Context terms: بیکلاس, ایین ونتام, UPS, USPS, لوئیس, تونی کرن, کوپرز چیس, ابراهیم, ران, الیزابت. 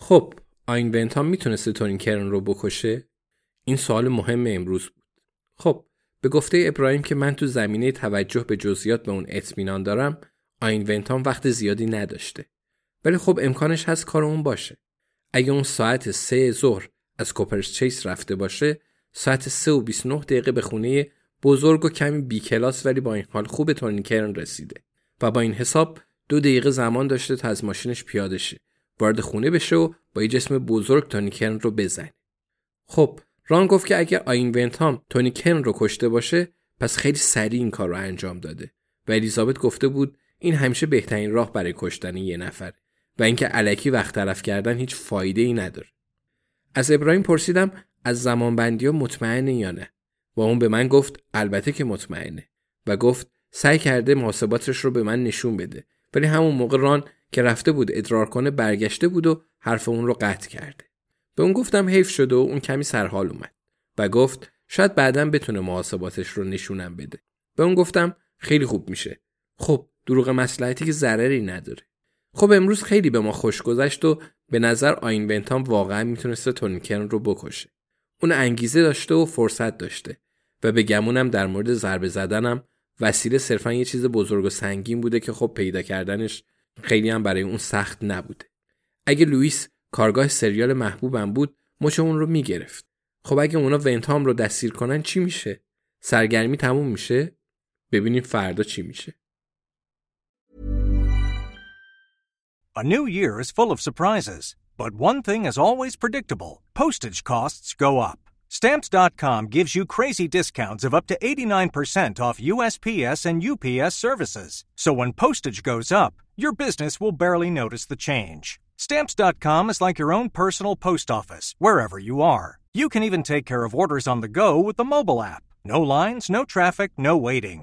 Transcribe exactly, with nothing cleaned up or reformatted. خب، آین ونتام میتونسته تونی کرن رو بکشه؟ این سوال مهم امروز بود. خب، به گفته ابراهیم که من تو زمینه توجه به جزئیات به اون اطمینان دارم، آین ونتام وقت زیادی نداشته. ولی خب امکانش هست کار اون باشه. اگه اون ساعت سه ظهر از کوپرس چیس رفته باشه، ساعت سه و بیست و نه دقیقه به خونه بزرگ و کمی بی کلاس ولی با این حال خوب تونی کرن رسیده و با این حساب دو دقیقه زمان داشته تا از ماشینش پیاده شه، وارد خونه بشه و با یه جسم بزرگ تونی کرن رو بزنه. خب، ران گفت که اگر آین ونتام تونی کرن رو کشته باشه، پس خیلی سریع این کار رو انجام داده. و الیزابت گفته بود این همیشه بهترین راه برای کشتن یه نفر و اینکه الکی وقت تلف کردن هیچ فایده‌ای نداره. از ابراهیم پرسیدم از زمانبندی‌ها مطمئنه یا نه و اون به من گفت البته که مطمئنه و گفت سعی کرده محاسباتش رو به من نشون بده، ولی همون موقع ران که رفته بود ادرار کنه برگشته بود و حرف اون رو قطع کرده. به اون گفتم حیف شد و اون کمی سرحال اومد و گفت شاید بعداً بتونه محاسباتش رو نشونم بده. به اون گفتم خیلی خوب میشه. خب دروغ مصلحتی که ضرری نداره. خب امروز خیلی به ما خوش گذشت و به نظر آین ونتام واقعا میتونسته تونی کرن رو بکشه. اون انگیزه داشته و فرصت داشته و به گمونم در مورد ضربه زدنم وسیله صرفا یه چیز بزرگ و سنگین بوده که خب پیدا کردنش خیلی هم برای اون سخت نبوده. اگه لوئیس کارگاه سریال محبوبم بود، مچ اون رو میگرفت. خب اگه اونا ونتام رو دستگیر کنن چی میشه؟ سرگرمی تموم میشه؟ ببینیم فردا چی میشه. A new year is full of surprises, but one thing is always predictable. Postage costs go up. Stamps dot com gives you crazy discounts of up to eighty-nine percent off U S P S and U P S services. So when postage goes up, your business will barely notice the change. Stamps dot com is like your own personal post office, wherever you are. You can even take care of orders on the go with the mobile app. No lines, no traffic, no waiting.